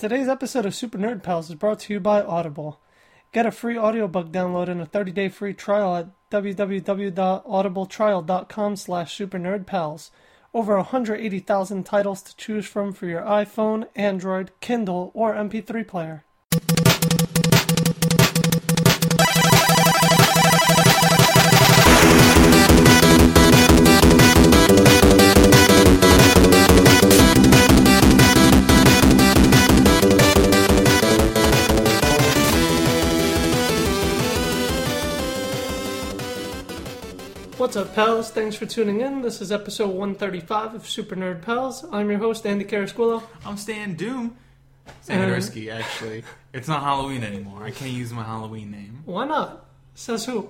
Today's episode of Super Nerd Pals is brought to you by Audible. Get a free audiobook download and a 30-day free trial at www.audibletrial.com/supernerdpals. Over 180,000 titles to choose from for your iPhone, Android, Kindle, or MP3 player. What's up, pals? Thanks for tuning in. This is episode 135 of Super Nerd Pals. I'm your host, Andy Carrasquillo. I'm Stan Doom. Sandarsky, actually. It's not Halloween anymore. I can't use my Halloween name. Why not? Says who?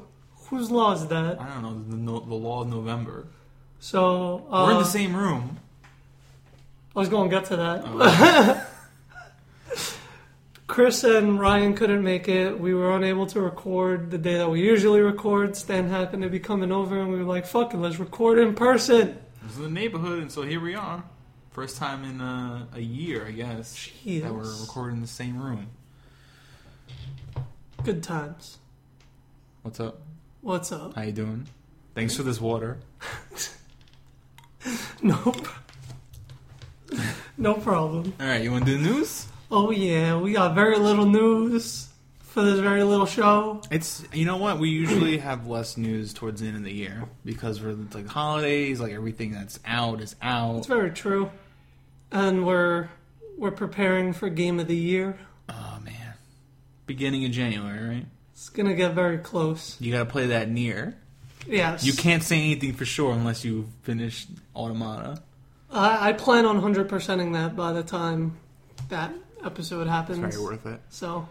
Whose law is that? I don't know. The law of November. So, we're in the same room. I was going to get to that. Oh. Chris and Ryan couldn't make it. We were unable to record the day that we usually record. Stan happened to be coming over, and we were like, fuck it, let's record in person. This is the neighborhood, and so here we are. First time in a year, I guess, jeez, that we're recording in the same room. Good times. What's up? What's up? How you doing? Thanks for this water. Nope. No problem. All right, you want to do the news? Oh yeah, we got very little news for this very little show. It's, you know what, we usually have less news towards the end of the year because we're like holidays, like everything that's out is out. It's very true, and we're preparing for Game of the Year. Oh man, beginning of January, right? It's gonna get very close. You gotta play that near. Yes. You can't say anything for sure unless you finish Automata. I plan on 100%ing that by the time that episode happens. It's very worth it. So,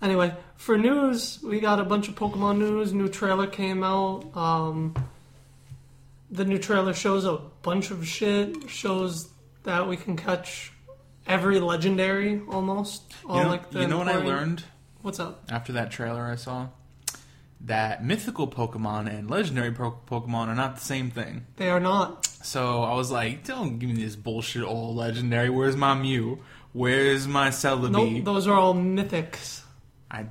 anyway, for news, we got a bunch of Pokemon news. New trailer came out. The new trailer shows a bunch of shit. Shows that we can catch every legendary almost. You know what I learned? What's up? After that trailer I saw, that mythical Pokemon and legendary Pokemon are not the same thing. They are not. So I was like, don't give me this bullshit old legendary. Where's my Mew? Where's my Celebi? Nope, those are all mythics. I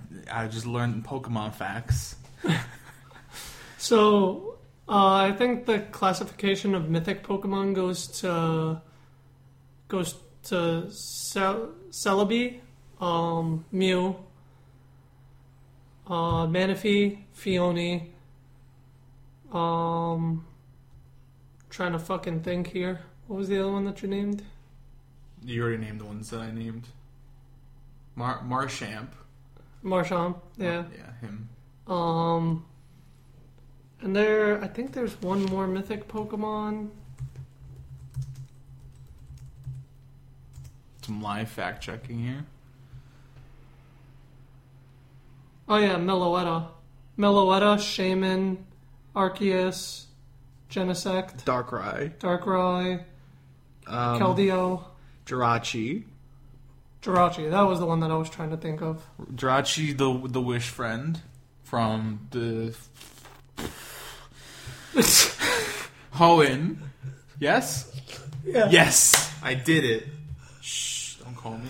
just learned Pokemon facts. So, I think the classification of mythic Pokemon goes to Celebi, Mew, Manaphy, Fione, trying to fucking think here. What was the other one that you named? You already named the ones that I named. Marchamp, yeah. Yeah, him. And I think there's one more mythic Pokemon. Some live fact checking here. Oh yeah, Meloetta, Shaman, Arceus, Genesect, Darkrai, Keldeo, Jirachi, that was the one that I was trying to think of. Jirachi, the wish friend from the Hoenn. Yes? Yeah. Yes, I did it. Shh, don't call me.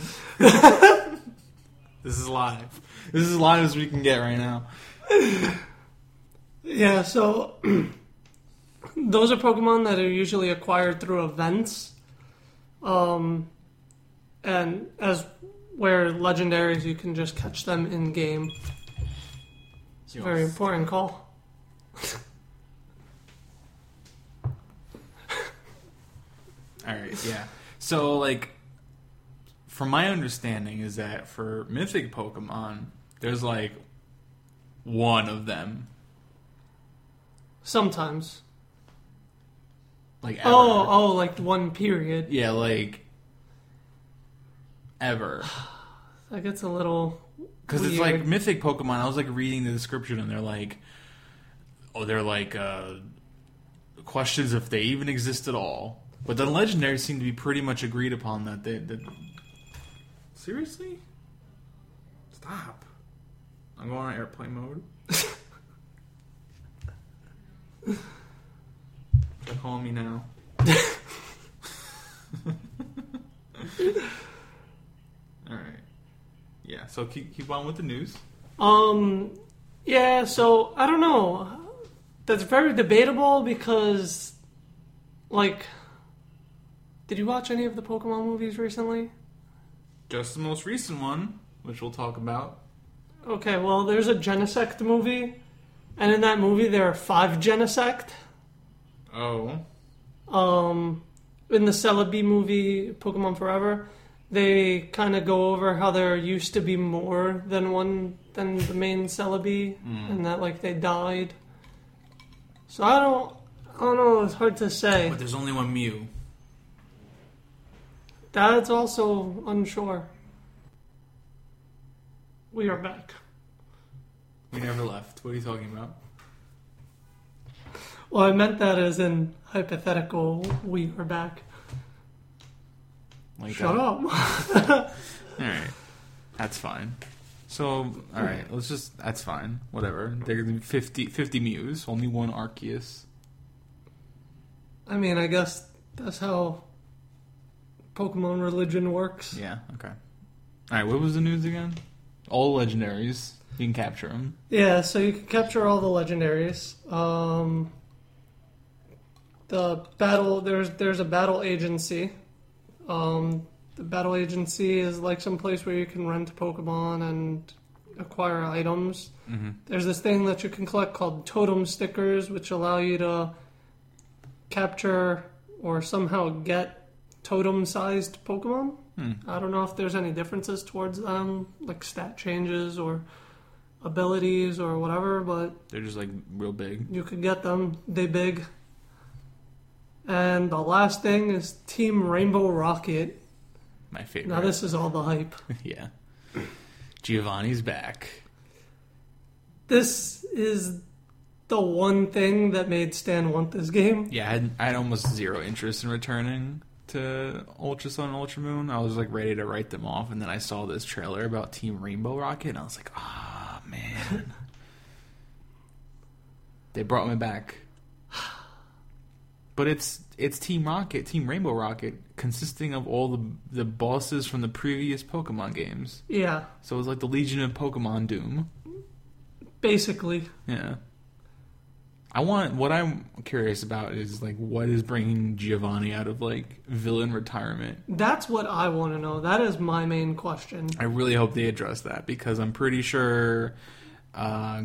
This is live. This is as live as we can get right now. Yeah, so those are Pokemon that are usually acquired through events. And as where legendaries, you can just catch them in game. It's a very important call. Alright, yeah. So, like, from my understanding is that for mythic Pokemon, there's like one of them. Sometimes. Like ever. Oh, like one period. Yeah, like ever. That gets a little weird. Because it's like mythic Pokemon. I was like reading the description and they're like questions if they even exist at all. But the legendaries seem to be pretty much agreed upon that they seriously? Stop. I'm going on airplane mode. They're calling me now. Yeah, so keep on with the news. Yeah, so I don't know. That's very debatable because, like, did you watch any of the Pokemon movies recently? Just the most recent one, which we'll talk about. Okay, well, there's a Genesect movie, and in that movie there are 5 Genesect. Oh. In the Celebi movie, Pokemon Forever, they kind of go over how there used to be more than the main Celebi, and that, like, they died. So I don't know, it's hard to say. But there's only one Mew. That's also unsure. We are back. We never left. What are you talking about? Well, I meant that as in hypothetical, we are back. Like shut that. Up. Alright. That's fine. So, alright, let's just... That's fine. Whatever. There are going to be 50 Mews. Only one Arceus. I mean, I guess that's how Pokemon religion works. Yeah, okay. Alright, what was the news again? All legendaries. You can capture them. Yeah, so you can capture all the legendaries. The battle... There's a battle agency. The battle agency is like some place where you can rent Pokemon and acquire items. Mm-hmm. There's this thing that you can collect called totem stickers, which allow you to capture or somehow get totem-sized Pokemon. I don't know if there's any differences towards them, like stat changes or abilities or whatever, but... They're just, like, real big. You could get them. They big. And the last thing is Team Rainbow Rocket. My favorite. Now this is all the hype. Yeah. Giovanni's back. This is the one thing that made Stan want this game. Yeah, I had almost zero interest in returning to Ultra Sun and Ultra Moon. I was like ready to write them off, and then I saw this trailer about Team Rainbow Rocket, and I was like, ah, oh, man. They brought me back. But it's Team Rocket, Team Rainbow Rocket, consisting of all the bosses from the previous Pokemon games. Yeah. So it was like the Legion of Pokemon Doom. Basically. Yeah. What I'm curious about is, like, what is bringing Giovanni out of, like, villain retirement? That's what I want to know. That is my main question. I really hope they address that, because I'm pretty sure...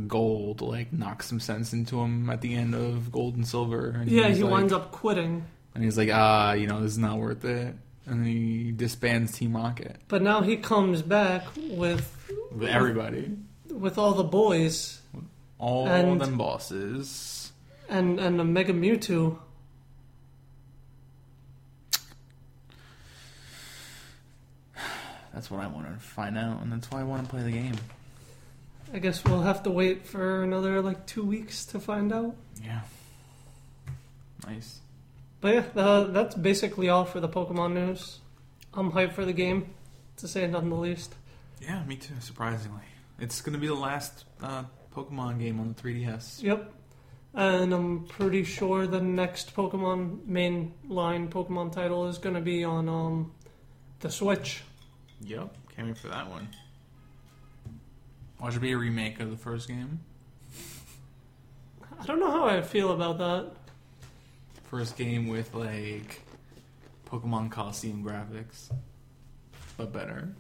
Gold, like, knocks some sense into him at the end of Gold and Silver. And yeah, he winds up quitting. And he's like, this is not worth it. And he disbands Team Rocket. But now he comes back with everybody. With all the boys. All them bosses. And a Mega Mewtwo. That's what I want to find out, and that's why I want to play the game. I guess we'll have to wait for another, 2 weeks to find out. Yeah. Nice. But yeah, that's basically all for the Pokemon news. I'm hyped for the game, to say none the least. Yeah, me too, surprisingly. It's going to be the last Pokemon game on the 3DS. Yep. And I'm pretty sure the next Pokemon, mainline Pokemon title is going to be on the Switch. Yep, can't wait for that one. Or should it be a remake of the first game? I don't know how I feel about that. First game with, Pokemon Coliseum graphics. But better.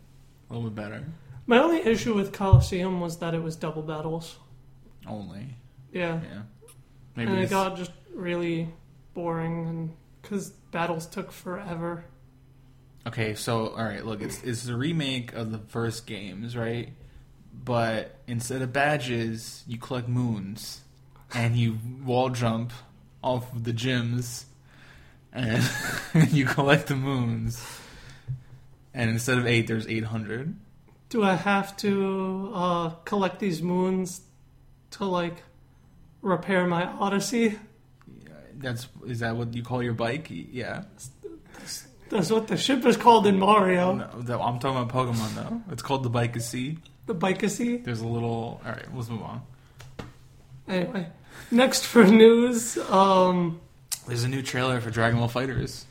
A little bit better. My only issue with Coliseum was that it was double battles. Only? Yeah. Yeah. Maybe and it got just really boring, because battles took forever. Okay, so, alright, look, it's a remake of the first games, right? But instead of badges, you collect moons, and you wall jump off of the gyms, and you collect the moons. And instead of 8, there's 800. Do I have to collect these moons to, repair my Odyssey? Yeah, is that what you call your bike? Yeah. That's what the ship is called in Mario. No, I'm talking about Pokemon, though. It's called the Bike-a-Sea. The Bike-a-Sea? There's a little... All right, let's move on. Anyway, next for news... There's a new trailer for Dragon Ball FighterZ.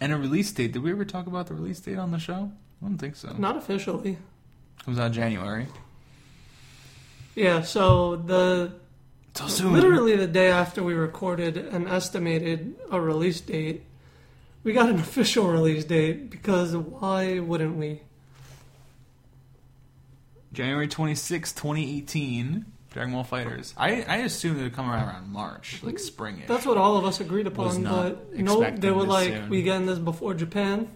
And a release date. Did we ever talk about the release date on the show? I don't think so. Not officially. Comes out in January. Yeah, so so soon. Literally the day after we recorded and estimated a release date, we got an official release date, because why wouldn't we? January 26, 2018, Dragon Ball FighterZ. I assumed it would come around March, like spring-ish. That's what all of us agreed upon, but no, they were like, soon. We getting this before Japan.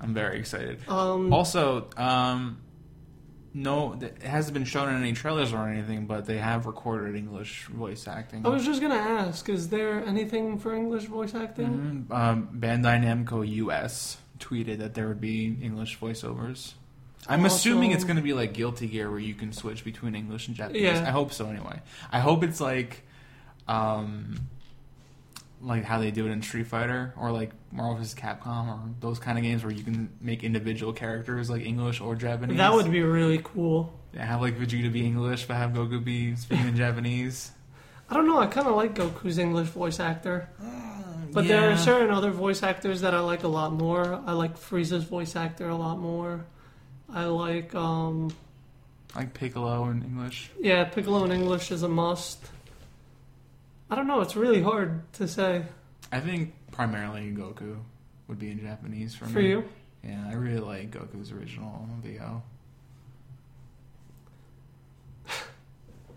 I'm very excited. No, it hasn't been shown in any trailers or anything, but they have recorded English voice acting. I was just going to ask, is there anything for English voice acting? Mm-hmm. Bandai Namco US tweeted that there would be English voiceovers. I'm assuming it's going to be like Guilty Gear, where you can switch between English and Japanese. Yeah. I hope so, anyway. I hope it's like how they do it in Street Fighter, or like Marvel vs. Capcom, or those kind of games where you can make individual characters like English or Japanese. That would be really cool. Yeah, have like Vegeta be English, but have Goku be speaking in Japanese. I don't know. I kind of like Goku's English voice actor. But yeah. There are certain other voice actors that I like a lot more. I like Frieza's voice actor a lot more. I like Piccolo in English. Yeah, Piccolo in English is a must. I don't know. It's really hard to say. I think primarily Goku would be in Japanese for me. For you? Yeah, I really like Goku's original VO.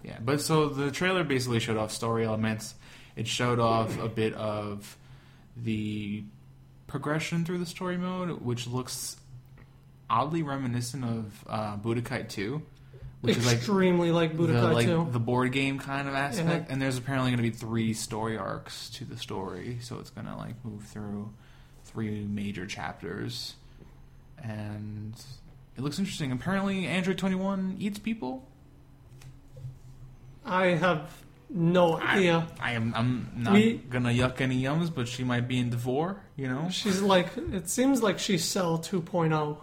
Yeah, but so the trailer basically showed off story elements. It showed off a bit of the progression through the story mode, which looks oddly reminiscent of Budokai 2. Which extremely is like Budokai 2. The board game kind of aspect. Yeah. And there's apparently going to be 3 story arcs to the story. So it's going to like move through 3 major chapters. And it looks interesting. Apparently Android 21 eats people. I have no idea. I'm not going to yuck any yums, but she might be in Devore, you know? She's like, it seems like she's Cell 2.0.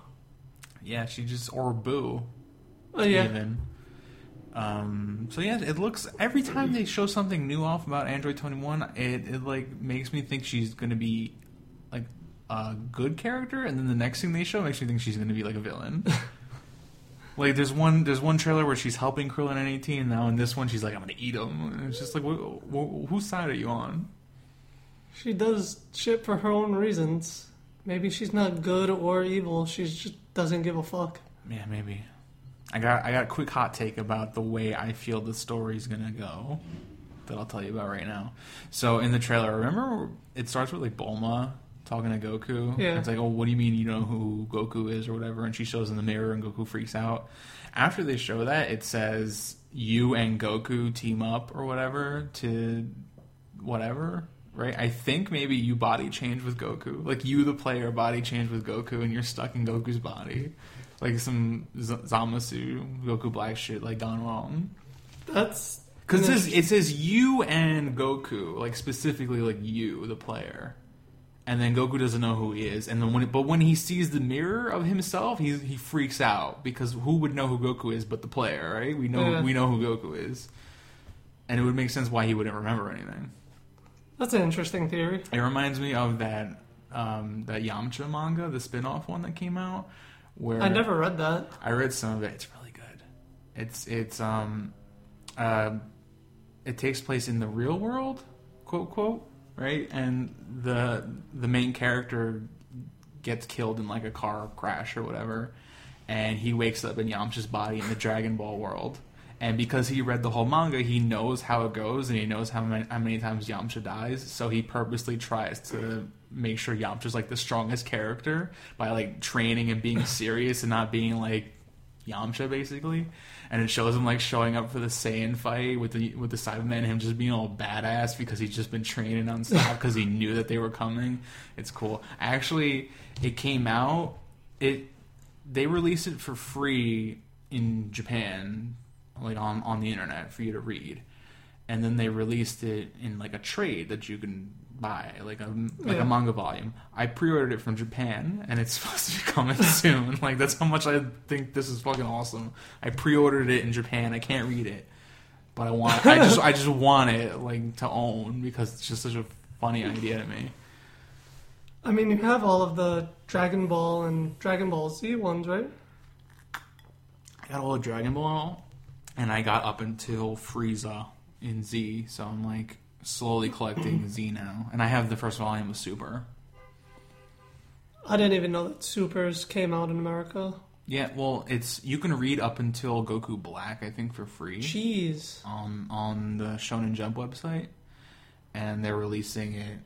Yeah, she just, or Boo. Oh, yeah. Even. So yeah, it looks, every time they show something new off about Android 21, it like makes me think she's gonna be like a good character, and then the next thing they show makes me think she's gonna be like a villain. Like there's one trailer where she's helping Krillin and 18 now, and this one she's like, I'm gonna eat him. And it's just like, whose side are you on? She does shit for her own reasons. Maybe she's not good or evil. She just doesn't give a fuck. Yeah, maybe. I got a quick hot take about the way I feel the story's gonna go that I'll tell you about right now. So in the trailer, remember it starts with like Bulma talking to Goku. Yeah. It's like, oh, what do you mean you know who Goku is or whatever? And she shows in the mirror, and Goku freaks out. After they show that, it says you and Goku team up or whatever to whatever. Right? I think maybe you body change with Goku. Like you, the player, body change with Goku, and you're stuck in Goku's body. Like some Zamasu, Goku Black shit, like gone wrong. That's because it says you and Goku, like specifically like you, the player, and then Goku doesn't know who he is, and then when he sees the mirror of himself, he freaks out because who would know who Goku is but the player, right? We know who Goku is, and it would make sense why he wouldn't remember anything. That's an interesting theory. It reminds me of that Yamcha manga, the spin-off one that came out. Where I never read that. I read some of it. It's really good. It takes place in the real world, quote quote, right? And the main character gets killed in like a car crash or whatever, and he wakes up in Yamcha's body in the Dragon Ball world. And because he read the whole manga, he knows how it goes, and he knows how many times Yamcha dies. So he purposely tries to make sure Yamcha's like the strongest character by like training and being serious and not being like Yamcha, basically. And it shows him like showing up for the Saiyan fight with the Cyberman, and him just being all badass because he's just been training nonstop because he knew that they were coming. It's cool. Actually, it came out. They released it for free in Japan. Like on the internet for you to read, and then they released it in like a trade that you can buy, like a manga volume. I pre-ordered it from Japan, and it's supposed to be coming soon. Like that's how much I think this is fucking awesome. I pre-ordered it in Japan. I can't read it, but I want. I just want it like to own because it's just such a funny idea to me. I mean, you have all of the Dragon Ball and Dragon Ball Z ones, right? got all of Dragon Ball and all, and I got up until Frieza in Z, so I'm like slowly collecting Z now, and I have the first volume of Super. I didn't even know that Supers came out in America. Yeah, well, it's you can read up until Goku Black, I think, for free. Jeez. On the Shonen Jump website, and they're releasing it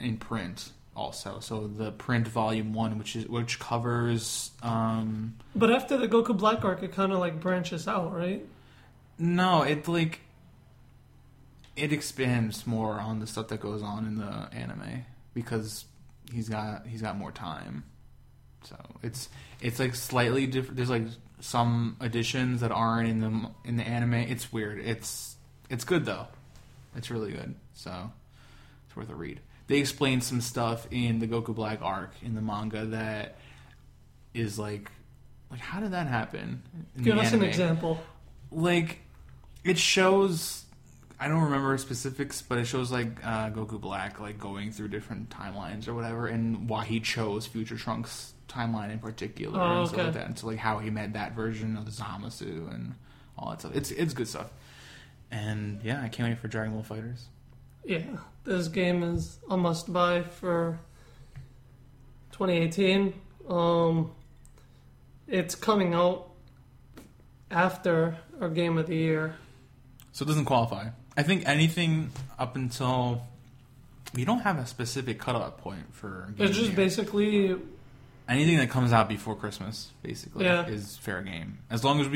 in print also. So the print volume 1, which covers. But after the Goku Black arc, it kind of like branches out, right? No, it expands more on the stuff that goes on in the anime because he's got more time. So it's like slightly different. There's like some additions that aren't in the anime. It's weird. It's good though. It's really good. So it's worth a read. They explain some stuff in the Goku Black arc in the manga that is like how did that happen? Give us an example. Like it shows. I don't remember specifics, but it shows like Goku Black like going through different timelines or whatever, and why he chose Future Trunks' timeline in particular, and stuff like that, and so like how he met that version of Zamasu and all that stuff. It's good stuff, and yeah, I can't wait for Dragon Ball FighterZ. Yeah, this game is a must buy for 2018. It's coming out after our Game of the Year, so it doesn't qualify. I think anything up until you don't have a specific cutoff point for. Game it's just year. Basically anything that comes out before Christmas, basically, is fair game. As long as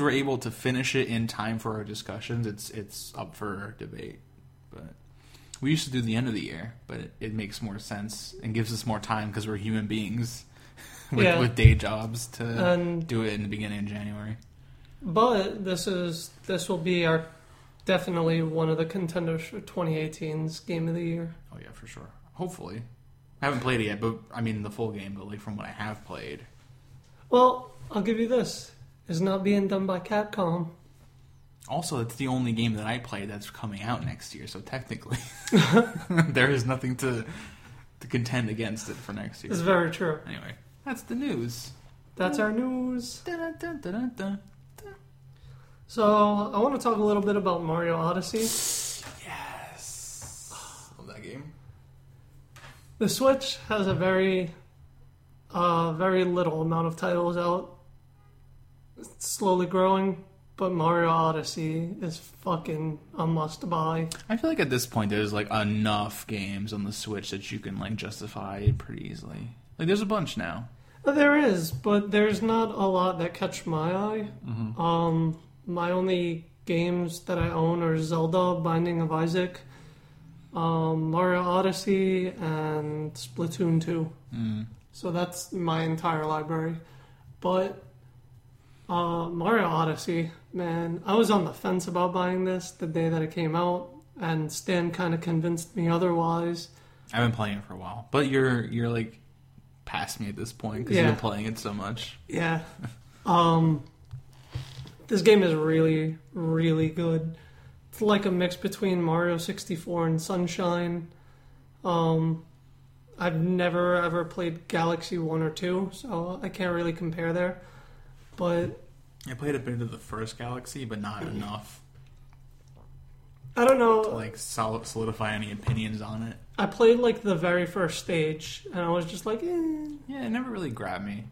we're able to finish it in time for our discussions, it's up for debate. But we used to do the end of the year, but it makes more sense and gives us more time because we're human beings with day jobs to do it in the beginning of January. But this will be our. Definitely one of the contenders for 2018's Game of the Year. Oh, yeah, for sure. Hopefully. I haven't played it yet, but I mean the full game, but like from what I have played. Well, I'll give you this. It's not being done by Capcom. Also, it's the only game that I played that's coming out next year, so technically there is nothing to contend against it for next year. It's very true. Anyway, that's the news. That's our news. Dun, dun, dun, dun, dun. So, I want to talk a little bit about Mario Odyssey. Yes! Love that game. The Switch has a very little amount of titles out. It's slowly growing, but Mario Odyssey is fucking a must-buy. I feel like at this point there's like enough games on the Switch that you can like justify pretty easily. Like there's a bunch now. There is, but there's not a lot that catch my eye. Mm-hmm. My only games that I own are Zelda, Binding of Isaac, Mario Odyssey, and Splatoon 2. Mm. So that's my entire library. But Mario Odyssey, man, I was on the fence about buying this the day that it came out, and Stan kind of convinced me otherwise. I've been playing it for a while, but you're like past me at this point because you've been playing it so much. Yeah. This game is really, really good. It's like a mix between Mario 64 and Sunshine. I've never, ever played Galaxy 1 or 2, so I can't really compare there. But I played a bit of the first Galaxy, but not enough. I don't know. To, like, solidify any opinions on it. I played, like, the very first stage, and I was just like, eh. Yeah, it never really grabbed me.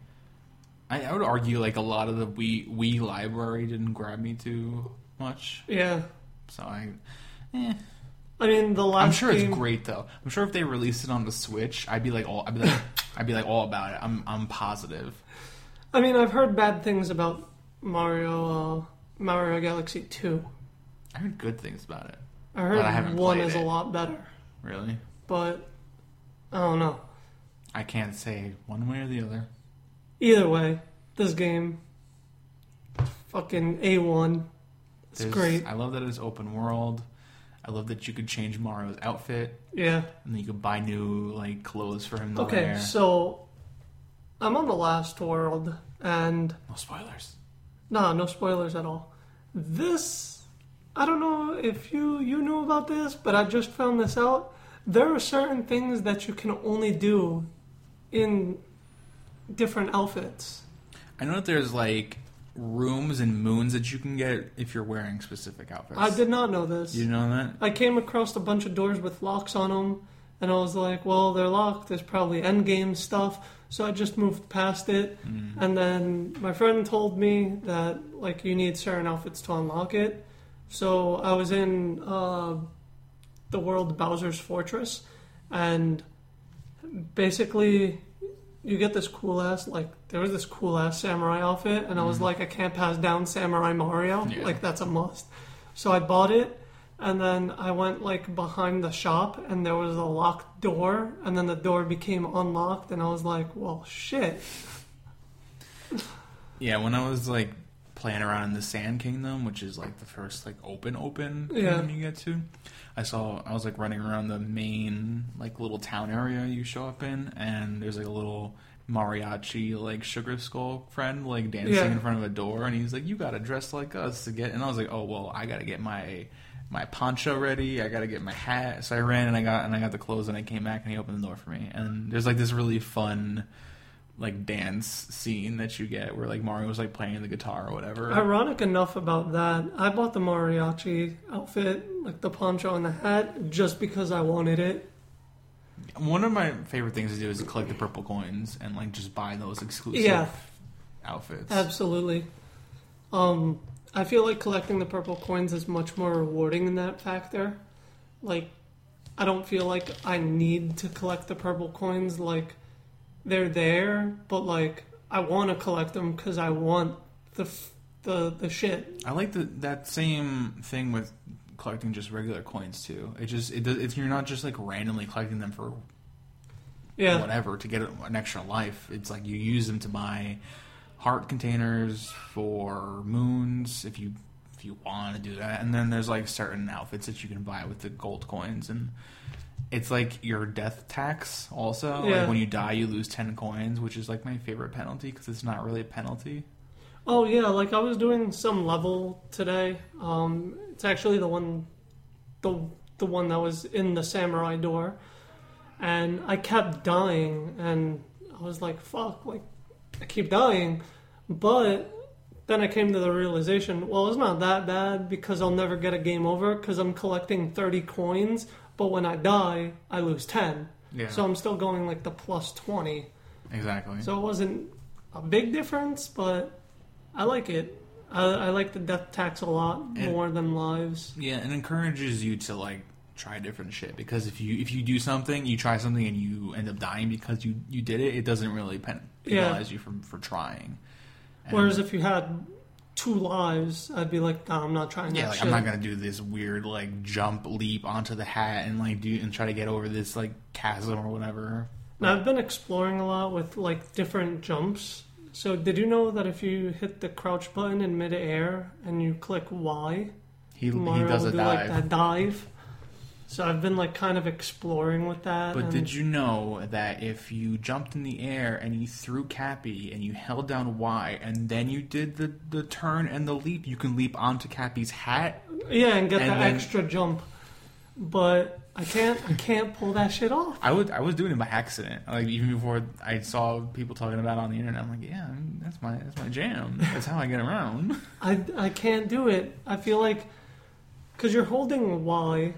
I would argue like a lot of the Wii library didn't grab me too much. Yeah. So I mean the last. I'm sure game... it's great though. I'm sure if they released it on the Switch, I'd be like all about it. I'm positive. I mean, I've heard bad things about Mario Galaxy 2. I heard good things about it. I heard but I haven't one played is it. A lot better. Really? But I don't know. I can't say one way or the other. Either way, this game, fucking A1, it's great. I love that it's open world. I love that you could change Mario's outfit. Yeah. And then you could buy new like clothes for him to wear. Okay, so I'm on the last world and... No spoilers. Nah, no spoilers at all. This, I don't know if you knew about this, but I just found this out. There are certain things that you can only do in... different outfits. I know that there's like rooms and moons that you can get if you're wearing specific outfits. I did not know this. You know that? I came across a bunch of doors with locks on them, and I was like, well, they're locked. There's probably endgame stuff. So I just moved past it. Mm. And then my friend told me that, like, you need certain outfits to unlock it. So I was in the world Bowser's Fortress, and basically you get this cool-ass, like, there was this cool-ass samurai outfit, and I was like, I can't pass down Samurai Mario. Yeah. Like, that's a must. So I bought it, and then I went, like, behind the shop, and there was a locked door, and then the door became unlocked, and I was like, well, shit. Yeah, when I was, like, playing around in the Sand Kingdom, which is, like, the first, like, open kingdom you get to, I was, like, running around the main, like, little town area you show up in, and there's, like, a little mariachi, like, sugar skull friend, like, dancing in front of a door, and he's like, you gotta dress like us to get... And I was like, oh, well, I gotta get my poncho ready, I gotta get my hat. So I ran, and I got the clothes, and I came back, and he opened the door for me. And there's, like, this really fun, like, dance scene that you get where, like, Mario was, like, playing the guitar or whatever. Ironic enough about that, I bought the mariachi outfit, like, the poncho and the hat, just because I wanted it. One of my favorite things to do is to collect the purple coins and, like, just buy those exclusive outfits. Absolutely. I feel like collecting the purple coins is much more rewarding in that factor. Like, I don't feel like I need to collect the purple coins, like, they're there, but, like, I want to collect them because I want the shit. I like that same thing with collecting just regular coins, too. You're not just, like, randomly collecting them for whatever to get an extra life. It's like you use them to buy heart containers for moons if you want to do that. And then there's, like, certain outfits that you can buy with the gold coins, and it's like your death tax also. Yeah. Like, when you die, you lose 10 coins, which is, like, my favorite penalty because it's not really a penalty. Oh, yeah. Like, I was doing some level today. It's actually the one that was in the samurai door. And I kept dying. And I was like, fuck, like, I keep dying. But then I came to the realization, well, it's not that bad because I'll never get a game over because I'm collecting 30 coins. But when I die, I lose 10. Yeah. So I'm still going, like, the plus 20. Exactly. So it wasn't a big difference, but I like it. I like the death tax a lot more than lives. Yeah, and encourages you to, like, try different shit. Because if you do something, you try something, and you end up dying because you did it, it doesn't really penalize you for trying. And whereas if you had 2 lives, I'd be like, no, I'm not trying that shit. I'm not going to do this weird, like, jump leap onto the hat and, like, try to get over this, like, chasm or whatever. Now, I've been exploring a lot with, like, different jumps. So did you know that if you hit the crouch button in midair and you click Y, Mario does do, like, that dive? So I've been, like, kind of exploring with that. But did you know that if you jumped in the air and you threw Cappy and you held down Y and then you did the turn and the leap, you can leap onto Cappy's hat? Yeah, and get the extra jump. But I can't pull that shit off. I was doing it by accident. Like, even before I saw people talking about it on the internet, I'm like, yeah, that's my jam. That's how I get around. I can't do it. I feel like, because you're holding Y.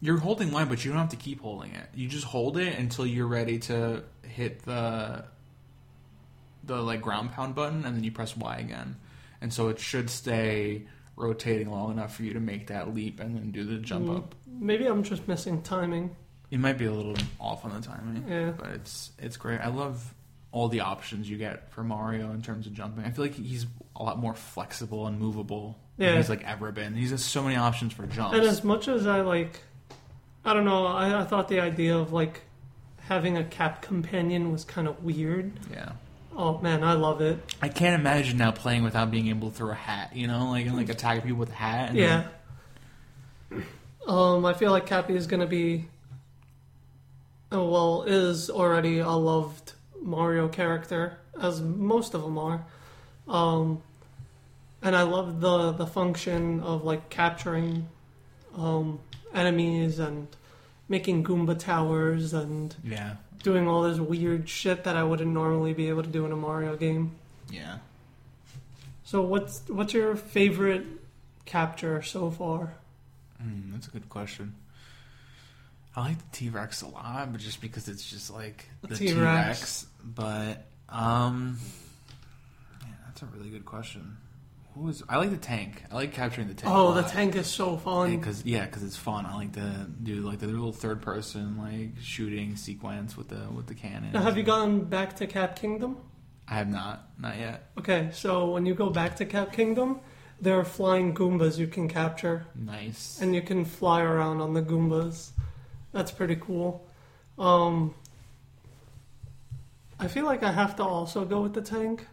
You're holding Y, but you don't have to keep holding it. You just hold it until you're ready to hit the like, ground pound button, and then you press Y again. And so it should stay rotating long enough for you to make that leap and then do the jump up. Maybe I'm just missing timing. It might be a little off on the timing. Yeah. But it's great. I love all the options you get for Mario in terms of jumping. I feel like he's a lot more flexible and movable than he's, like, ever been. He's has so many options for jumps. And as much as I, like, I don't know, I thought the idea of, like, having a Cap companion was kind of weird. Yeah. Oh, man, I love it. I can't imagine now playing without being able to throw a hat, you know? Like, and, like, attack people with a hat. And yeah. Then... I feel like Cappy is going to be... Oh, well, is already a loved Mario character, as most of them are. And I love the function of, like, capturing... enemies and making Goomba towers and doing all this weird shit that I wouldn't normally be able to do in a Mario game. Yeah. So what's your favorite capture so far? That's a good question. I like the T-Rex a lot, but just because it's just like the T-Rex. But yeah, that's a really good question. I like the tank. I like capturing the tank. Oh, the tank is so fun. Because it's fun. I like to do like the little third person like shooting sequence with the cannon. Now, have you gone back to Cap Kingdom? I have not yet. Okay, so when you go back to Cap Kingdom, there are flying Goombas you can capture. Nice. And you can fly around on the Goombas. That's pretty cool. I feel like I have to also go with the tank.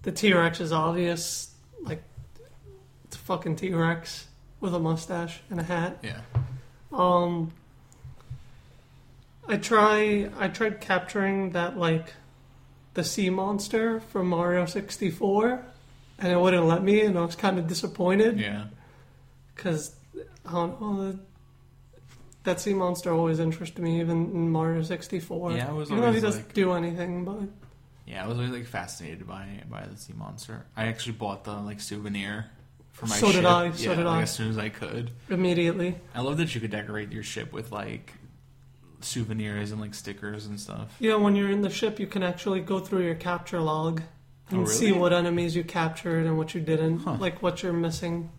The T-Rex is obvious. Like, it's a fucking T-Rex with a mustache and a hat. Yeah. I tried capturing that, like, the sea monster from Mario 64, and it wouldn't let me, and I was kind of disappointed. Yeah. Because, I don't know, that sea monster always interested me, even in Mario 64. Yeah, it was always, even though he doesn't do anything, but... Yeah, I was always like fascinated by the sea monster. I actually bought the like souvenir for my ship. So did I. As soon as I could. Immediately. I love that you could decorate your ship with like souvenirs and like stickers and stuff. Yeah, when you're in the ship, you can actually go through your capture log and see what enemies you captured and what you didn't, like what you're missing.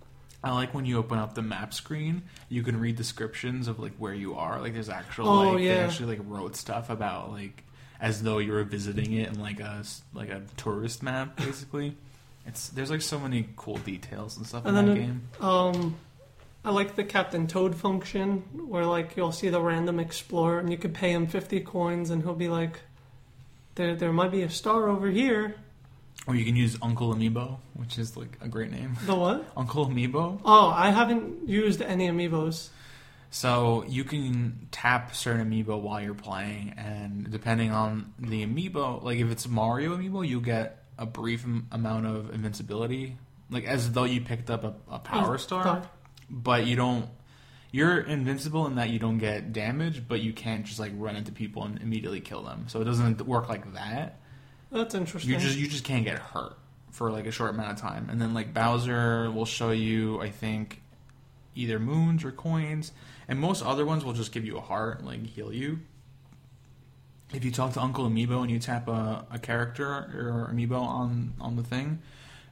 I like when you open up the map screen, you can read descriptions of like where you are. Like there's actual they actually like wrote stuff about like. As though you were visiting it in like a tourist map, basically. There's like so many cool details and stuff in that game. I like the Captain Toad function where like you'll see the random explorer and you could pay him 50 coins and he'll be like, "There might be a star over here." Or you can use Uncle Amiibo, which is like a great name. The what? Uncle Amiibo. Oh, I haven't used any Amiibos. So you can tap certain Amiibo while you're playing, and depending on the Amiibo, like if it's Mario Amiibo, you get a brief amount of invincibility, like as though you picked up a Power Star, but you don't... You're invincible in that you don't get damage, but you can't just like run into people and immediately kill them. So it doesn't work like that. That's interesting. You just can't get hurt for like a short amount of time. And then like Bowser will show you, I think... either moons or coins, and most other ones will just give you a heart and like heal you. If you talk to Uncle Amiibo and you tap a character or Amiibo on the thing,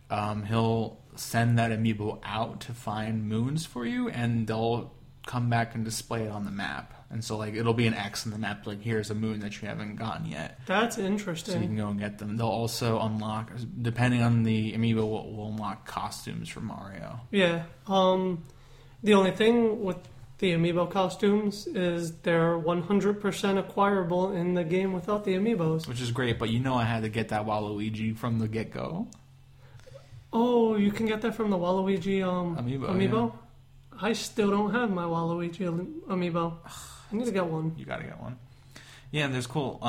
he'll send that Amiibo out to find moons for you, and they'll come back and display it on the map. And so like it'll be an X in the map, like here's a moon that you haven't gotten yet. That's interesting. So you can go and get them. They'll also unlock, depending on the Amiibo, will unlock costumes for Mario. Yeah. The only thing with the Amiibo costumes is they're 100% acquirable in the game without the Amiibos. Which is great, but you know I had to get that Waluigi from the get-go. Oh, you can get that from the Waluigi Amiibo? Yeah. I still don't have my Waluigi Amiibo. I need to get one. You gotta get one. Yeah, and there's cool...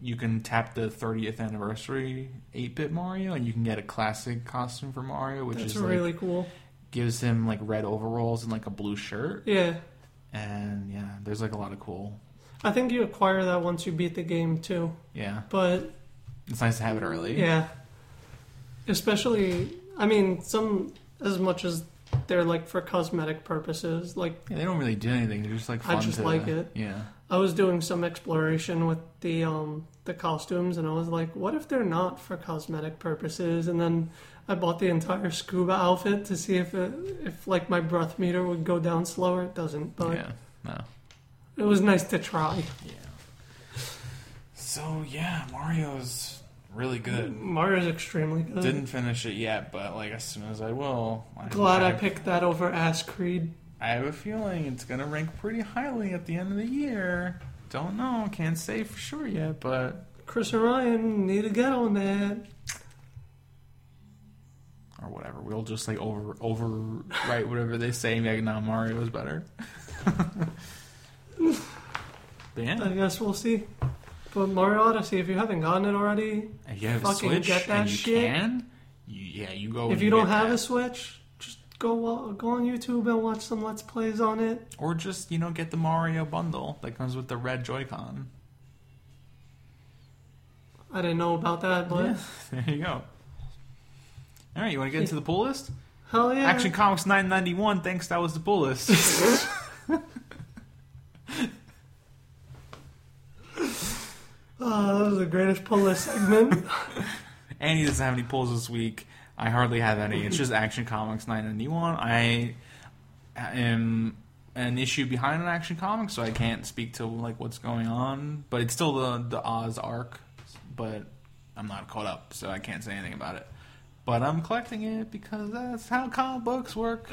you can tap the 30th anniversary 8-bit Mario, and you can get a classic costume for Mario, which is really cool. Gives him like red overalls and like a blue shirt. Yeah. And yeah, there's like a lot of cool... I think you acquire that once you beat the game too. Yeah. But it's nice to have it early. Yeah. Especially, I mean, some, as much as they're like for cosmetic purposes, like... Yeah, they don't really do anything. They're just like fun. I just like it. Yeah. I was doing some exploration with the costumes, and I was like, what if they're not for cosmetic purposes? And then I bought the entire scuba outfit to see if like my breath meter would go down slower. It doesn't, but yeah, no. It was nice to try. Yeah. So yeah, Mario's really good. Mario's extremely good. Didn't finish it yet, but like as soon as I will. Glad I picked that over Ass Creed. I have a feeling it's gonna rank pretty highly at the end of the year. Don't know, can't say for sure yet, but Chris and Ryan need to get on that. Or whatever. We'll just like overwrite whatever they say and be like, no, Mario's better. But yeah. I guess we'll see. But Mario Odyssey, if you haven't gotten it already, if you have fucking a Switch get that and you shit. Can, you go. If you don't have a Switch, just go on YouTube and watch some Let's Plays on it. Or just, get the Mario bundle that comes with the red Joy-Con. I didn't know about that, but yeah, there you go. All right, you want to get into the pull list? Hell yeah. Action Comics 991 thinks that was the pull list. Oh, that was the greatest pull list segment. Andy doesn't have any pulls this week. I hardly have any. It's just Action Comics 991. I am an issue behind on Action Comics, so I can't speak to like what's going on. But it's still the Oz arc, but I'm not caught up, so I can't say anything about it. But I'm collecting it because that's how comic books work.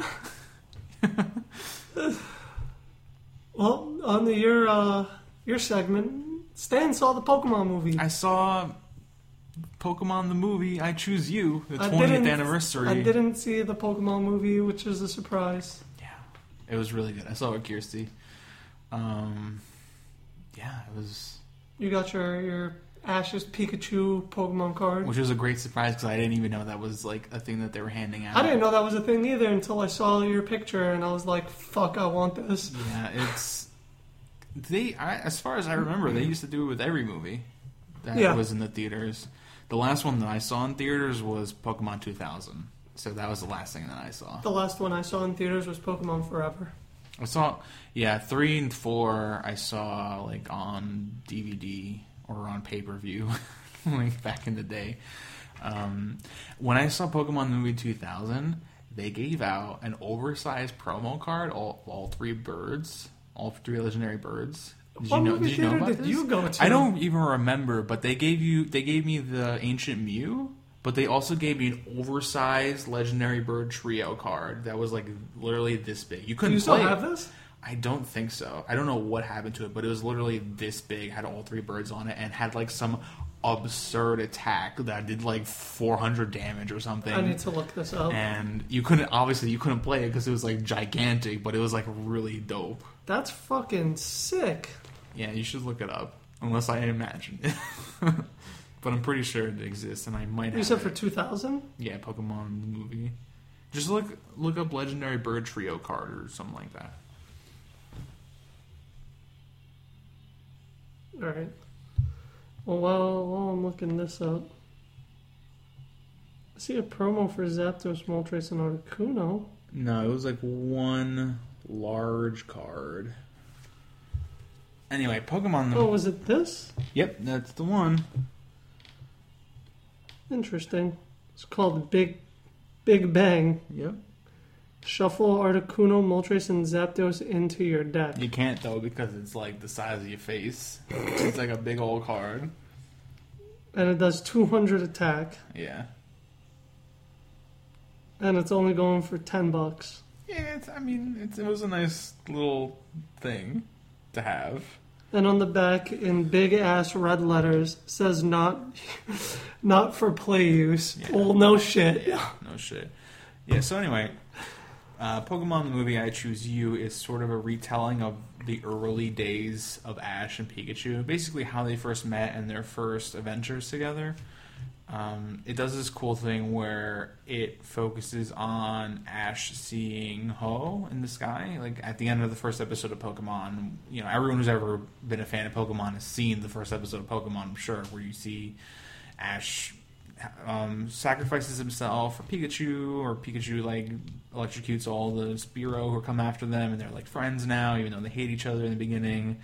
Well, on the your segment, Stan saw the Pokemon movie. I saw Pokemon the movie I Choose You, the 20th anniversary. I didn't see the Pokemon movie, which is a surprise. Yeah, it was really good. I saw it with Kirsty. Yeah, it was... You got your Ash's Pikachu Pokemon card. Which was a great surprise because I didn't even know that was like a thing that they were handing out. I didn't know that was a thing either until I saw your picture and I was like, fuck, I want this. Yeah, it's... as far as I remember, they used to do it with every movie that was in the theaters. The last one that I saw in theaters was Pokemon 2000. So that was the last thing that I saw. The last one I saw in theaters was Pokemon Forever. I saw, 3 and 4 I saw, like, on DVD or on pay-per-view, like, back in the day. When I saw Pokemon Movie 2000, they gave out an oversized promo card, all three legendary birds. Did you know about this? You go to? I don't even remember, but they gave me the ancient Mew, but they also gave me an oversized legendary bird trio card that was like literally this big. You couldn't. Do you still have this? I don't think so. I don't know what happened to it, but it was literally this big. Had all three birds on it and had like some absurd attack that did like 400 damage or something. I need to look this up. And you couldn't play it because it was like gigantic, but it was like really dope. That's fucking sick. Yeah, you should look it up. Unless I imagined it. But I'm pretty sure it exists and I might have. You said for 2000? Yeah, Pokemon movie. Just look up legendary bird trio card or something like that. Alright. Well, while I'm looking this up, I see a promo for Zapdos, Moltres, and Articuno. No, it was like one large card. Anyway, Pokemon... Oh, was it this? Yep, that's the one. Interesting. It's called Big Bang. Yep. Shuffle Articuno, Moltres, and Zapdos into your deck. You can't, though, because it's, like, the size of your face. It's, like, a big old card. And it does 200 attack. Yeah. And it's only going for $10. Yeah, it was a nice little thing to have. And on the back, in big-ass red letters, says not for play use. Yeah. Well, no shit. Yeah, no shit. Yeah, so anyway... Pokemon the movie I Choose You is sort of a retelling of the early days of Ash and Pikachu, basically how they first met and their first adventures together. It does this cool thing where it focuses on Ash seeing Ho-Oh in the sky. Like at the end of the first episode of Pokemon, everyone who's ever been a fan of Pokemon has seen the first episode of Pokemon, I'm sure, where you see Ash sacrifices himself for Pikachu, or Pikachu like electrocutes all the Spearow who come after them, and they're like friends now, even though they hate each other in the beginning.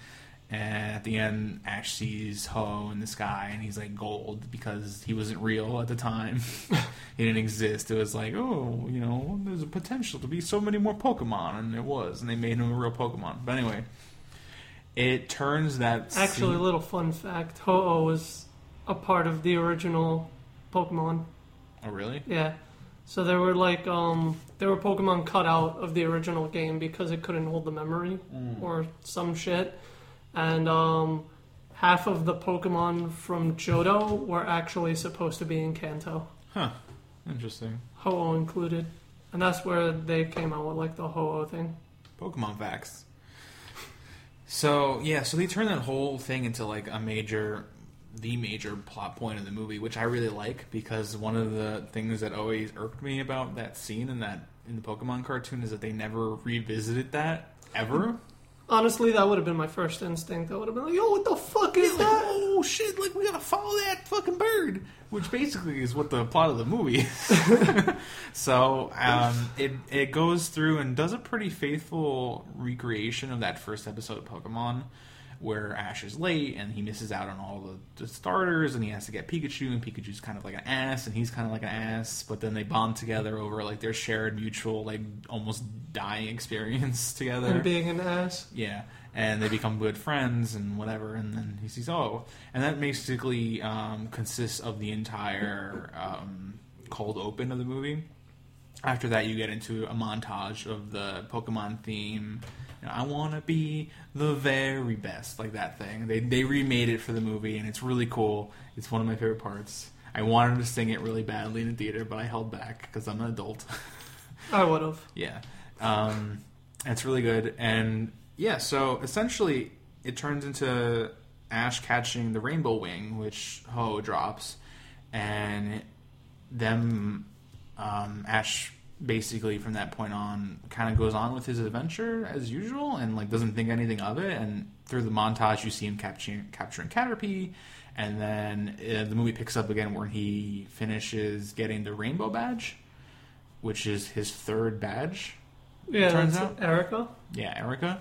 And at the end, Ash sees Ho in the sky, and he's like gold because he wasn't real at the time. He didn't exist. It was like, oh, there's a potential to be so many more Pokemon, and it was, and they made him a real Pokemon. But anyway, it turns that actually, little fun fact: Ho-Oh was a part of the original Pokemon. Oh, really? Yeah. So there were Pokemon cut out of the original game because it couldn't hold the memory or some shit. And half of the Pokemon from Johto were actually supposed to be in Kanto. Huh. Interesting. Ho-Oh included. And that's where they came out with the Ho-Oh thing. Pokemon facts. So they turned that whole thing into the major plot point of the movie, which I really like, because one of the things that always irked me about that scene in the Pokemon cartoon is that they never revisited that, ever. Honestly, that would have been my first instinct. I would have been like, yo, what the fuck is that? oh shit, like, we gotta follow that fucking bird, which basically is what the plot of the movie is. So it goes through and does a pretty faithful recreation of that first episode of Pokemon, where Ash is late and he misses out on all the starters and he has to get Pikachu, and Pikachu's kind of like an ass and he's kind of like an ass, but then they bond together over like their shared mutual like almost dying experience together and being an ass, yeah, and they become good friends and whatever, and then he sees Oh, and that basically consists of the entire cold open of the movie. After that you get into a montage of the Pokemon theme, I want to be the very best, like that thing. They remade it for the movie, and it's really cool. It's one of my favorite parts. I wanted to sing it really badly in the theater, but I held back because I'm an adult. I would have. Yeah. It's really good. And, yeah, so essentially it turns into Ash catching the Rainbow Wing, which Ho-Oh drops, and them, Ash basically from that point on kind of goes on with his adventure as usual and like doesn't think anything of it, and through the montage you see him capturing Caterpie, and then the movie picks up again where he finishes getting the rainbow badge, which is his third badge. Yeah, turns out Erica. Yeah, Erica.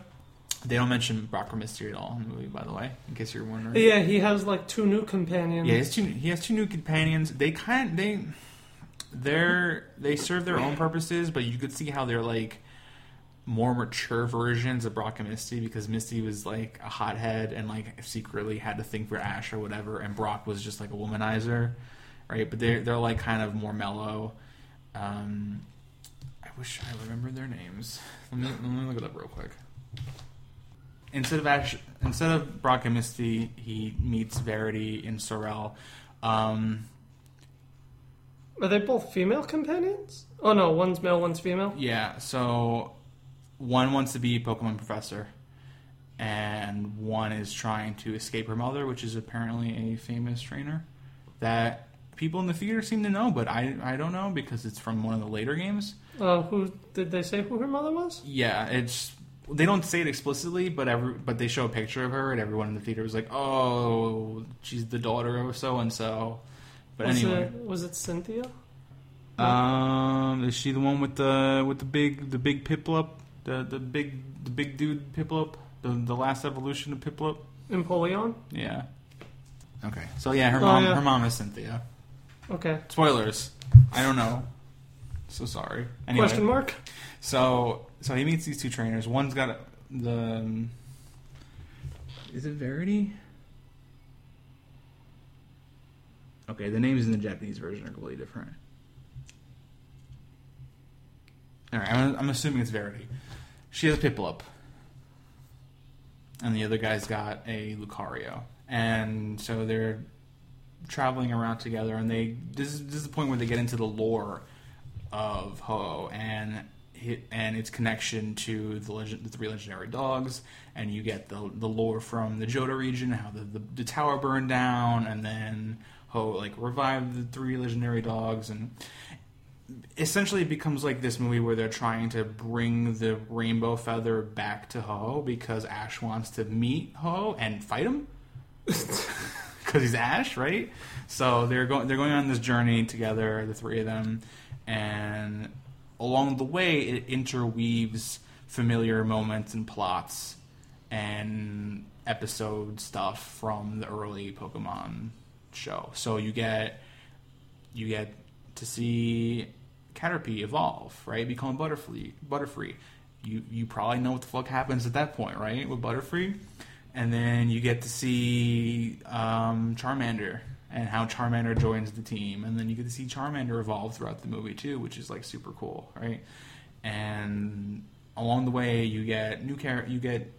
They don't mention Brock or Mystery at all in the movie, by the way, in case you're wondering. Yeah, he has like two new companions. Yeah, he has two new companions. They serve their own purposes, but you could see how they're like more mature versions of Brock and Misty, because Misty was like a hothead and like secretly had to think for Ash or whatever, and Brock was just like a womanizer, right? But they're like kind of more mellow. I wish I remembered their names. Let me look it up real quick. Instead of Brock and Misty, he meets Verity and Sorrel. Are they both female companions? Oh, no. One's male, one's female? Yeah. So one wants to be a Pokemon professor, and one is trying to escape her mother, which is apparently a famous trainer that people in the theater seem to know, but I don't know because it's from one of the later games. Who did they say who her mother was? Yeah. They don't say it explicitly, but they show a picture of her, and everyone in the theater was like, oh, she's the daughter of so-and-so. But anyway, was it Cynthia? Is she the one with the big Piplup, the big dude Piplup, the last evolution of Piplup? Empoleon? Yeah. Okay. So yeah, her mom is Cynthia. Okay. Spoilers. I don't know. So sorry. Anyway, question mark. So he meets these two trainers. One's got is it Verity? Okay, the names in the Japanese version are completely different. Alright, I'm assuming it's Verity. She has a Piplup. And the other guy's got a Lucario. And so they're traveling around together, and this is the point where they get into the lore of Ho-Oh and its connection to the three legendary dogs, and you get the lore from the Johto region, how the tower burned down, and then Ho like revived the three legendary dogs, and essentially it becomes like this movie where they're trying to bring the rainbow feather back to Ho because Ash wants to meet Ho and fight him because he's Ash, right? So they're going on this journey together, the three of them, and along the way it interweaves familiar moments and plots and episode stuff from the early Pokemon show. So you get to see Caterpie evolve, right? Become Butterfree. You probably know what the fuck happens at that point, right? With Butterfree. And then you get to see Charmander and how Charmander joins the team. And then you get to see Charmander evolve throughout the movie too, which is like super cool, right? And along the way you get new character. You get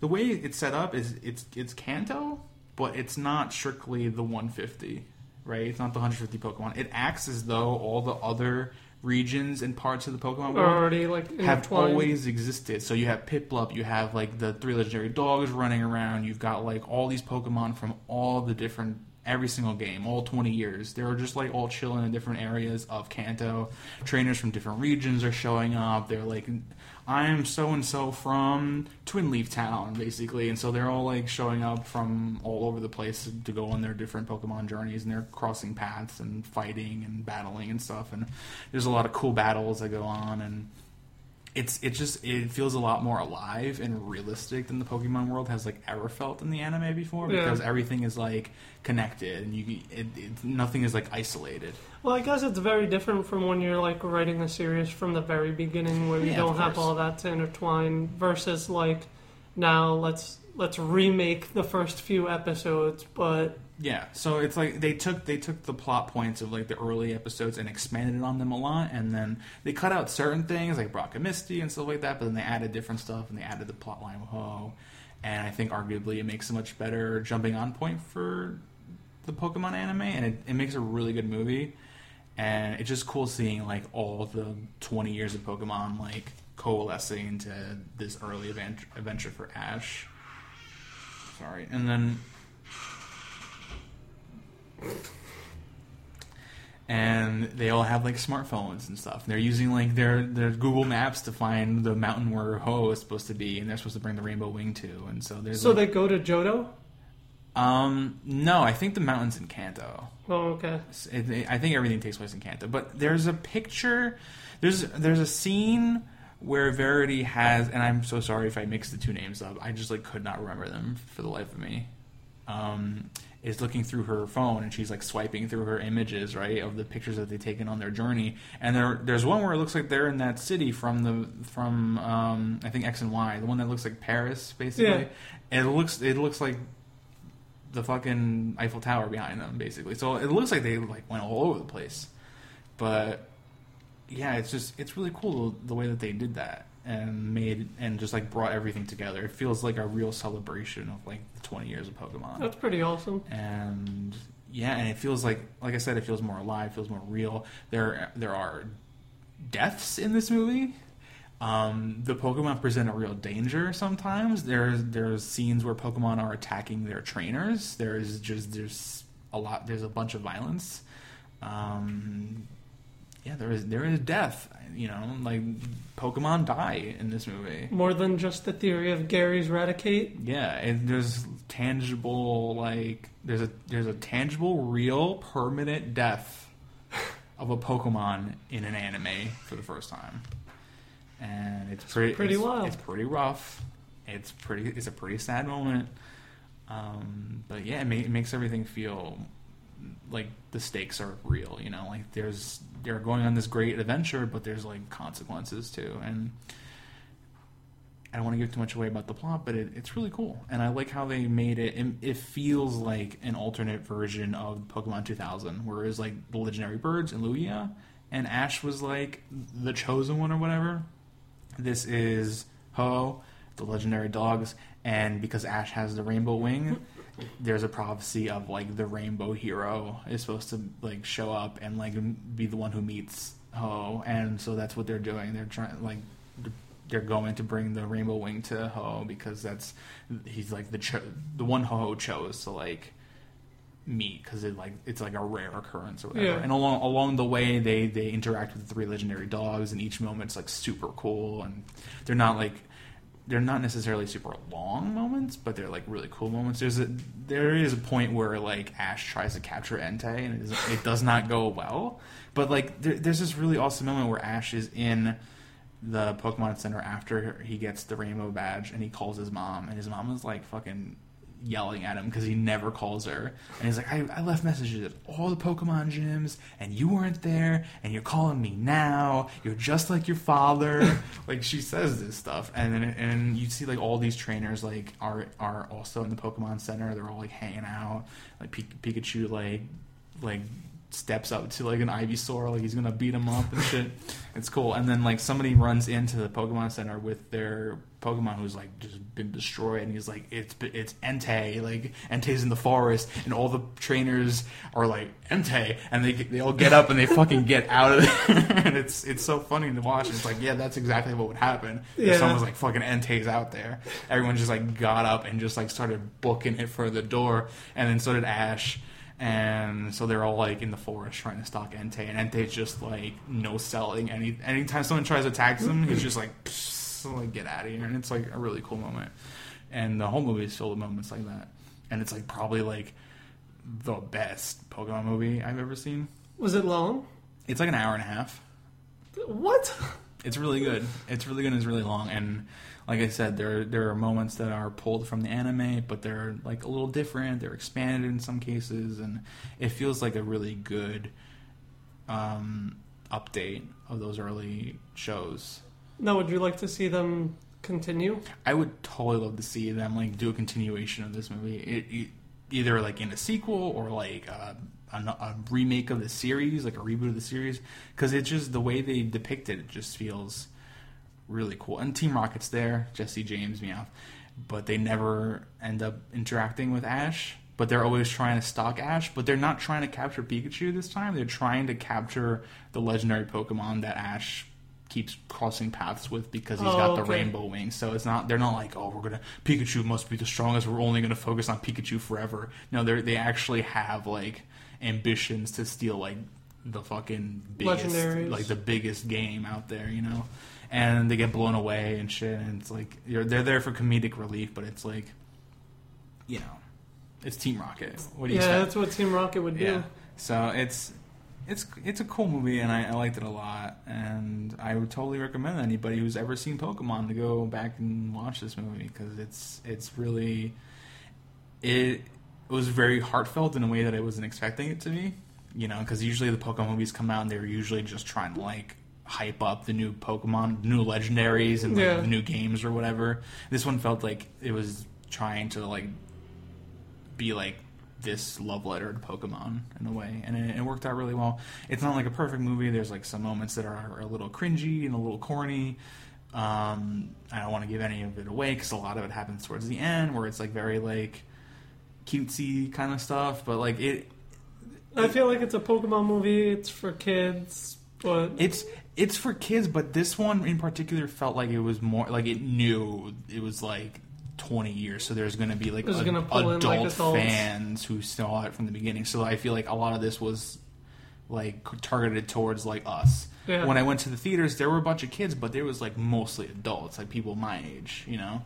the way it's set up is it's Kanto. But it's not strictly the 150, right? It's not the 150 Pokemon. It acts as though all the other regions and parts of the Pokemon world have always existed. So you have Piplup, you have like the three legendary dogs running around, you've got like all these Pokemon from all the different every single game, all 20 years. They're just like all chilling in different areas of Kanto. Trainers from different regions are showing up. They're like, I am so-and-so from Twin Leaf Town, basically. And so they're all like showing up from all over the place to go on their different Pokemon journeys, and they're crossing paths and fighting and battling and stuff. And there's a lot of cool battles that go on, and It feels a lot more alive and realistic than the Pokemon world has like ever felt in the anime before, because everything is like connected, and nothing is like isolated. Well, I guess it's very different from when you're like writing a series from the very beginning, where you don't have all that to intertwine, versus like now let's remake the first few episodes, but. Yeah, so it's like they took the plot points of like the early episodes and expanded on them a lot, and then they cut out certain things like Brock and Misty and stuff like that, but then they added different stuff, and they added the plot line with Ho-Oh, and I think arguably it makes a much better jumping on point for the Pokemon anime, and it makes a really good movie, and it's just cool seeing like all the 20 years of Pokemon like coalescing into this early adventure for Ash. Sorry, and then. And they all have like smartphones and stuff, and they're using like their Google Maps to find the mountain where Ho is supposed to be, and they're supposed to bring the Rainbow Wing to, and so there's so like, they go to Johto? No, I think the mountain's in Kanto. Oh, okay. I think everything takes place in Kanto, but there's a picture, there's a scene where Verity has, and I'm so sorry if I mixed the two names up, I just like could not remember them for the life of me, is looking through her phone, and she's like swiping through her images, right, of the pictures that they've taken on their journey. And there's one where it looks like they're in that city from I think X and Y, the one that looks like Paris, basically. Yeah. It looks like the fucking Eiffel Tower behind them, basically. So it looks like they like went all over the place. But yeah, it's really cool the way that they did that and just like brought everything together. It feels like a real celebration of like the 20 years of Pokemon. That's pretty awesome. And yeah, and it feels like I said, it feels more alive, feels more real. There are deaths in this movie. The Pokemon present a real danger sometimes. There's scenes where Pokemon are attacking their trainers. There's a bunch of violence. Yeah, there is death, you know, like Pokemon die in this movie. More than just the theory of Gary's Raticate. Yeah, and there's a tangible, real, permanent death of a Pokemon in an anime for the first time, and it's pretty wild. It's pretty rough. It's a pretty sad moment. But yeah, it makes everything feel like the stakes are real, you know, like they're going on this great adventure, but there's like consequences too. And I don't want to give too much away about the plot, but it's really cool, and I like how they made it. It feels like an alternate version of Pokemon 2000, where it was like the legendary birds and Lugia, and Ash was like the chosen one or whatever. This is Ho, the legendary dogs, and because Ash has the rainbow wing, there's a prophecy of like the rainbow hero is supposed to like show up and like be the one who meets Ho, and so that's what they're doing. They're trying, like, they're going to bring the rainbow wing to Ho, because he's like the one Ho chose to like meet, because it's like a rare occurrence or whatever. Yeah. And along the way they interact with the three legendary dogs, and each moment's like super cool, and they're not necessarily super long moments, but they're like really cool moments. There is a point where like Ash tries to capture Entei, and it does not go well. But like there's this really awesome moment where Ash is in the Pokemon Center after he gets the Rainbow Badge, and he calls his mom, and his mom is like fucking yelling at him because he never calls her, and he's like, I left messages at all the Pokemon gyms and you weren't there, and you're calling me now, you're just like your father. Like, she says this stuff, and you see like all these trainers like are also in the Pokemon Center. They're all like hanging out, like Pikachu like steps up to like an Ivysaur, like he's gonna beat him up and shit. It's cool. And then like somebody runs into the Pokemon Center with their Pokemon who's like just been destroyed, and he's like, it's Entei, like Entei's in the forest, and all the trainers are like, Entei, and they all get up and they fucking get out of there. And it's so funny to watch. It's like, yeah, that's exactly what would happen. Yeah. If someone's like, fucking Entei's out there, everyone just like got up and just like started booking it for the door, and then so did Ash. And so they're all, like, in the forest trying to stalk Entei. And Entei's just, like, no-selling. Anytime someone tries to attack him, he's just like, psst, like, get out of here. And it's, like, a really cool moment. And the whole movie is filled with moments like that. And it's, like, probably, like, the best Pokemon movie I've ever seen. Was it long? It's, like, an hour and a half. What? It's really good. It's really good and it's really long. And... like I said, there are moments that are pulled from the anime, but they're like a little different. They're expanded in some cases, and it feels like a really good update of those early shows. Now, would you like to see them continue? I would totally love to see them like do a continuation of this movie, either like in a sequel or like a remake of the series, like a reboot of the series, because it's just the way they depict it. It just feels really cool. And Team Rocket's there, Jesse, James, Meowth, but they never end up interacting with Ash, but they're always trying to stalk Ash, but they're not trying to capture Pikachu this time. They're trying to capture the legendary Pokemon that Ash keeps crossing paths with because he's got the rainbow wings. So it's not, they're not like, oh, we're gonna, Pikachu must be the strongest, we're only gonna focus on Pikachu forever. No, they actually have like ambitions to steal like the fucking biggest, like the biggest game out there, you know? And they get blown away and shit, and it's like they're there for comedic relief, but it's like, you know, it's Team Rocket. What do you expect? Yeah, that's what Team Rocket would do. Yeah. So it's a cool movie, and I liked it a lot, and I would totally recommend anybody who's ever seen Pokemon to go back and watch this movie because it's really it was very heartfelt in a way that I wasn't expecting it to be, you know, because usually the Pokemon movies come out and they're usually just trying to like hype up the new Pokemon, new legendaries, and like, the new games or whatever. This one felt like it was trying to like be like this love letter to Pokemon in a way, and it worked out really well. It's not like a perfect movie. There's like some moments that are a little cringy and a little corny. I don't want to give any of it away because a lot of it happens towards the end where it's like very like cutesy kind of stuff. But like I feel like it's a Pokemon movie. It's for kids, but it's for kids, but this one in particular felt like it was more like it knew it was like 20 years, so there's going to be like adult fans who saw it from the beginning. So I feel like a lot of this was like targeted towards like us. Yeah. When I went to the theaters, there were a bunch of kids, but there was like mostly adults, like people my age, you know.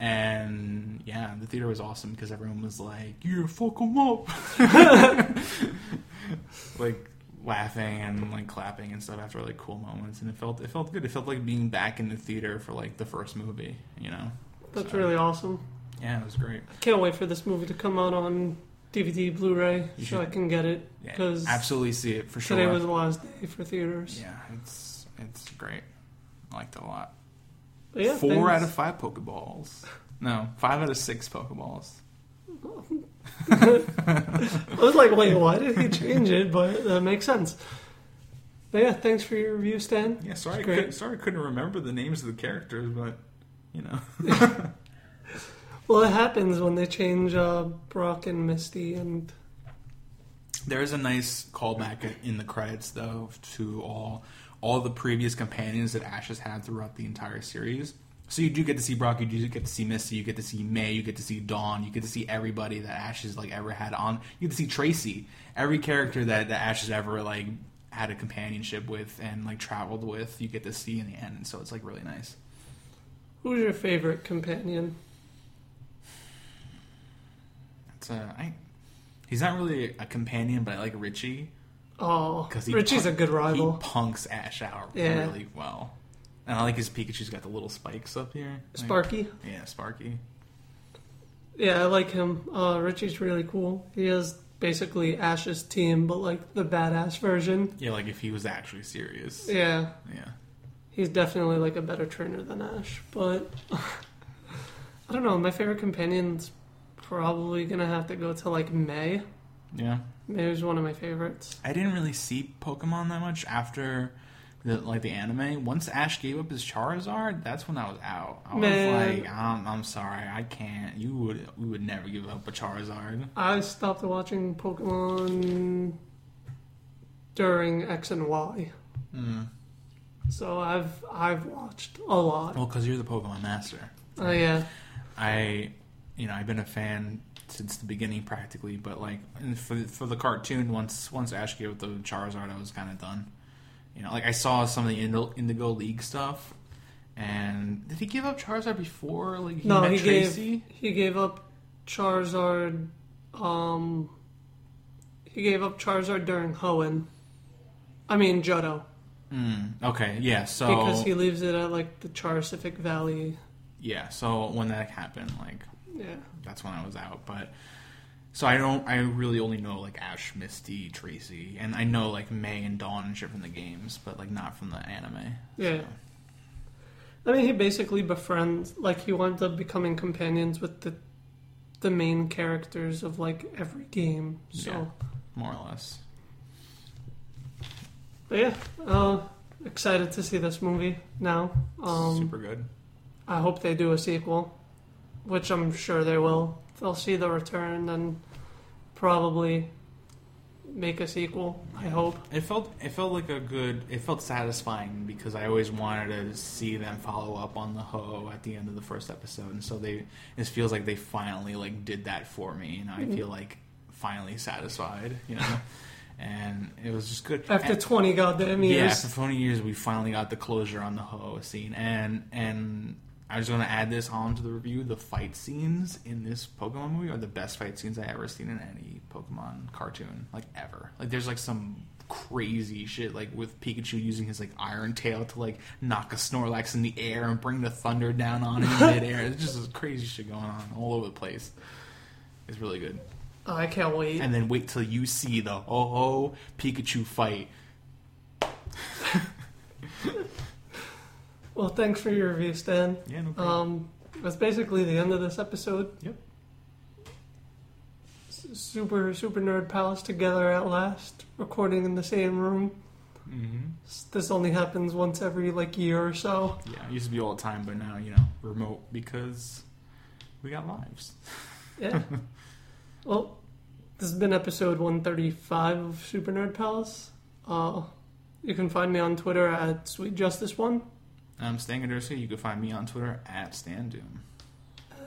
And yeah, the theater was awesome because everyone was like, "You fuck 'em up," like laughing and like clapping and stuff after like cool moments, and it felt good. It felt like being back in the theater for like the first movie, you know. That's really awesome. Yeah, it was great. I can't wait for this movie to come out on DVD, Blu-ray, so I can get it. Yeah, absolutely see it for sure. Today was the last day for theaters. Yeah, it's great. I liked it a lot. Yeah, 4 out of 5 Pokeballs. No, 5 out of 6 Pokeballs. I was like, wait, why did he change it? But that makes sense. But yeah, thanks for your review, Stan. Yeah, sorry I couldn't remember the names of the characters, but you know. Well, it happens when they change Brock and Misty, and there is a nice callback in the credits though to all the previous companions that Ash has had throughout the entire series. So you do get to see Brock, you do get to see Misty, you get to see May, you get to see Dawn, you get to see everybody that Ash has like ever had on. You get to see Tracy, every character that Ash has ever like had a companionship with and like traveled with, you get to see in the end. And so it's like really nice. Who's your favorite companion? He's not really a companion, but I like Richie. Oh, Richie's a good rival. He punks Ash out really well. And I like his Pikachu's got the little spikes up here. Sparky? Yeah, Sparky. Yeah, I like him. Richie's really cool. He is basically Ash's team, but like the badass version. Yeah, like if he was actually serious. Yeah. Yeah. He's definitely like a better trainer than Ash, but I don't know. My favorite companion's probably going to have to go to like May. Yeah. May was one of my favorites. I didn't really see Pokemon that much after... the anime. Once Ash gave up his Charizard, that's when I was out. I was like, I'm sorry, I can't. We would never give up a Charizard. I stopped watching Pokemon during X and Y. Mm. So I've watched a lot. Well, because you're the Pokemon master. Oh yeah. I've been a fan since the beginning practically, but like for the cartoon, once Ash gave it the Charizard, I was kind of done. You know, like I saw some of the Indigo League stuff, and did he give up Charizard before? Like he met Tracy? He gave up Charizard. He gave up Charizard during Hoenn. I mean Johto. Okay, yeah. So because he leaves it at like the Char-Cific Valley. Yeah. So when that happened, like, yeah, that's when I was out. But so I really only know like Ash, Misty, Tracy, and I know like May and Dawn and shit from the games, but like not from the anime. Yeah. So. I mean, he basically befriends, like, he winds up becoming companions with the main characters of, like, every game, so... Yeah, more or less. But, yeah, excited to see this movie now. Super good. I hope they do a sequel, which I'm sure they will. They'll see the return and probably make a sequel, I hope. It felt like a good... It felt satisfying because I always wanted to see them follow up on the Ho-Oh at the end of the first episode. And so it feels like they finally like did that for me. And I feel like finally satisfied, you know? And it was just good. After 20 goddamn years. Yeah, after 20 years, we finally got the closure on the Ho-Oh scene. And I was going to add this on to the review. The fight scenes in this Pokemon movie are the best fight scenes I've ever seen in any Pokemon cartoon, like, ever. Like, there's, like, some crazy shit, like, with Pikachu using his, like, iron tail to, like, knock a Snorlax in the air and bring the thunder down on him in midair. It's just crazy shit going on all over the place. It's really good. Oh, I can't wait. And then wait till you see the Ho-Oh Pikachu fight. Well, thanks for your review, Stan. Yeah, no problem. That's basically the end of this episode. Yep. Super Nerd Pals together at last, recording in the same room. Mm-hmm. This only happens once every, like, year or so. Yeah, it used to be all the time, but now, you know, remote, because we got lives. Yeah. Well, this has been episode 135 of Super Nerd Pals. You can find me on Twitter at SweetJustice1. I'm Stan Ganderski. You can find me on Twitter at Stan Doom.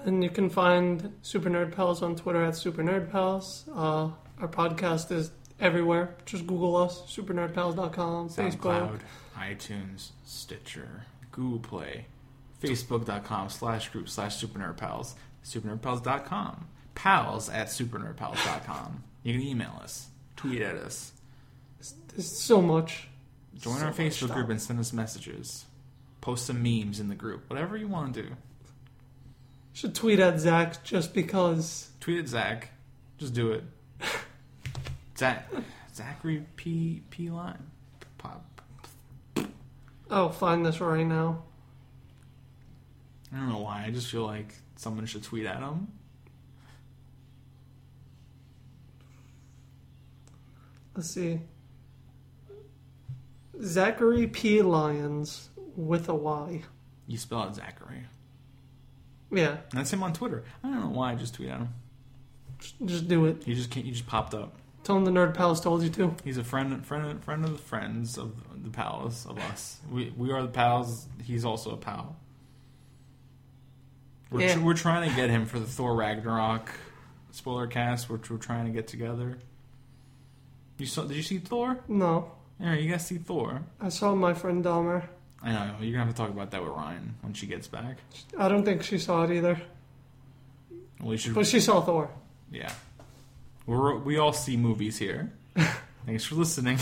And you can find Super Nerd Pals on Twitter at Super Nerd Pals. Our podcast is everywhere. Just Google us, supernerdpals.com, SoundCloud, Facebook, iTunes, Stitcher, Google Play, facebook.com/group/supernerdpals, supernerdpals.com, pals@supernerdpals.com. You can email us, tweet at us. There's so much. Join our Facebook group and send us messages. Post some memes in the group. Whatever you want to do. Should tweet at Zach just because. Tweet at Zach. Just do it. Zachary P. Line. Pop. Oh, find this right now. I don't know why. I just feel like someone should tweet at him. Let's see. Zachary P. Lyons. With a Y. You spell out Zachary. Yeah. That's him on Twitter. I don't know why I just tweet at him. Just do it. You just popped up. Tell him the Nerd Palace told you to. He's a friend of the friends of the pals of us. We are the pals. He's also a pal. We're trying to get him for the Thor Ragnarok spoiler cast, which we're trying to get together. Did you see Thor? No. Yeah, you guys see Thor. I saw my friend Dahmer. I know, you're going to have to talk about that with Ryan when she gets back. I don't think she saw it either. Well, but she saw Thor. Yeah. We all see movies here. Thanks for listening.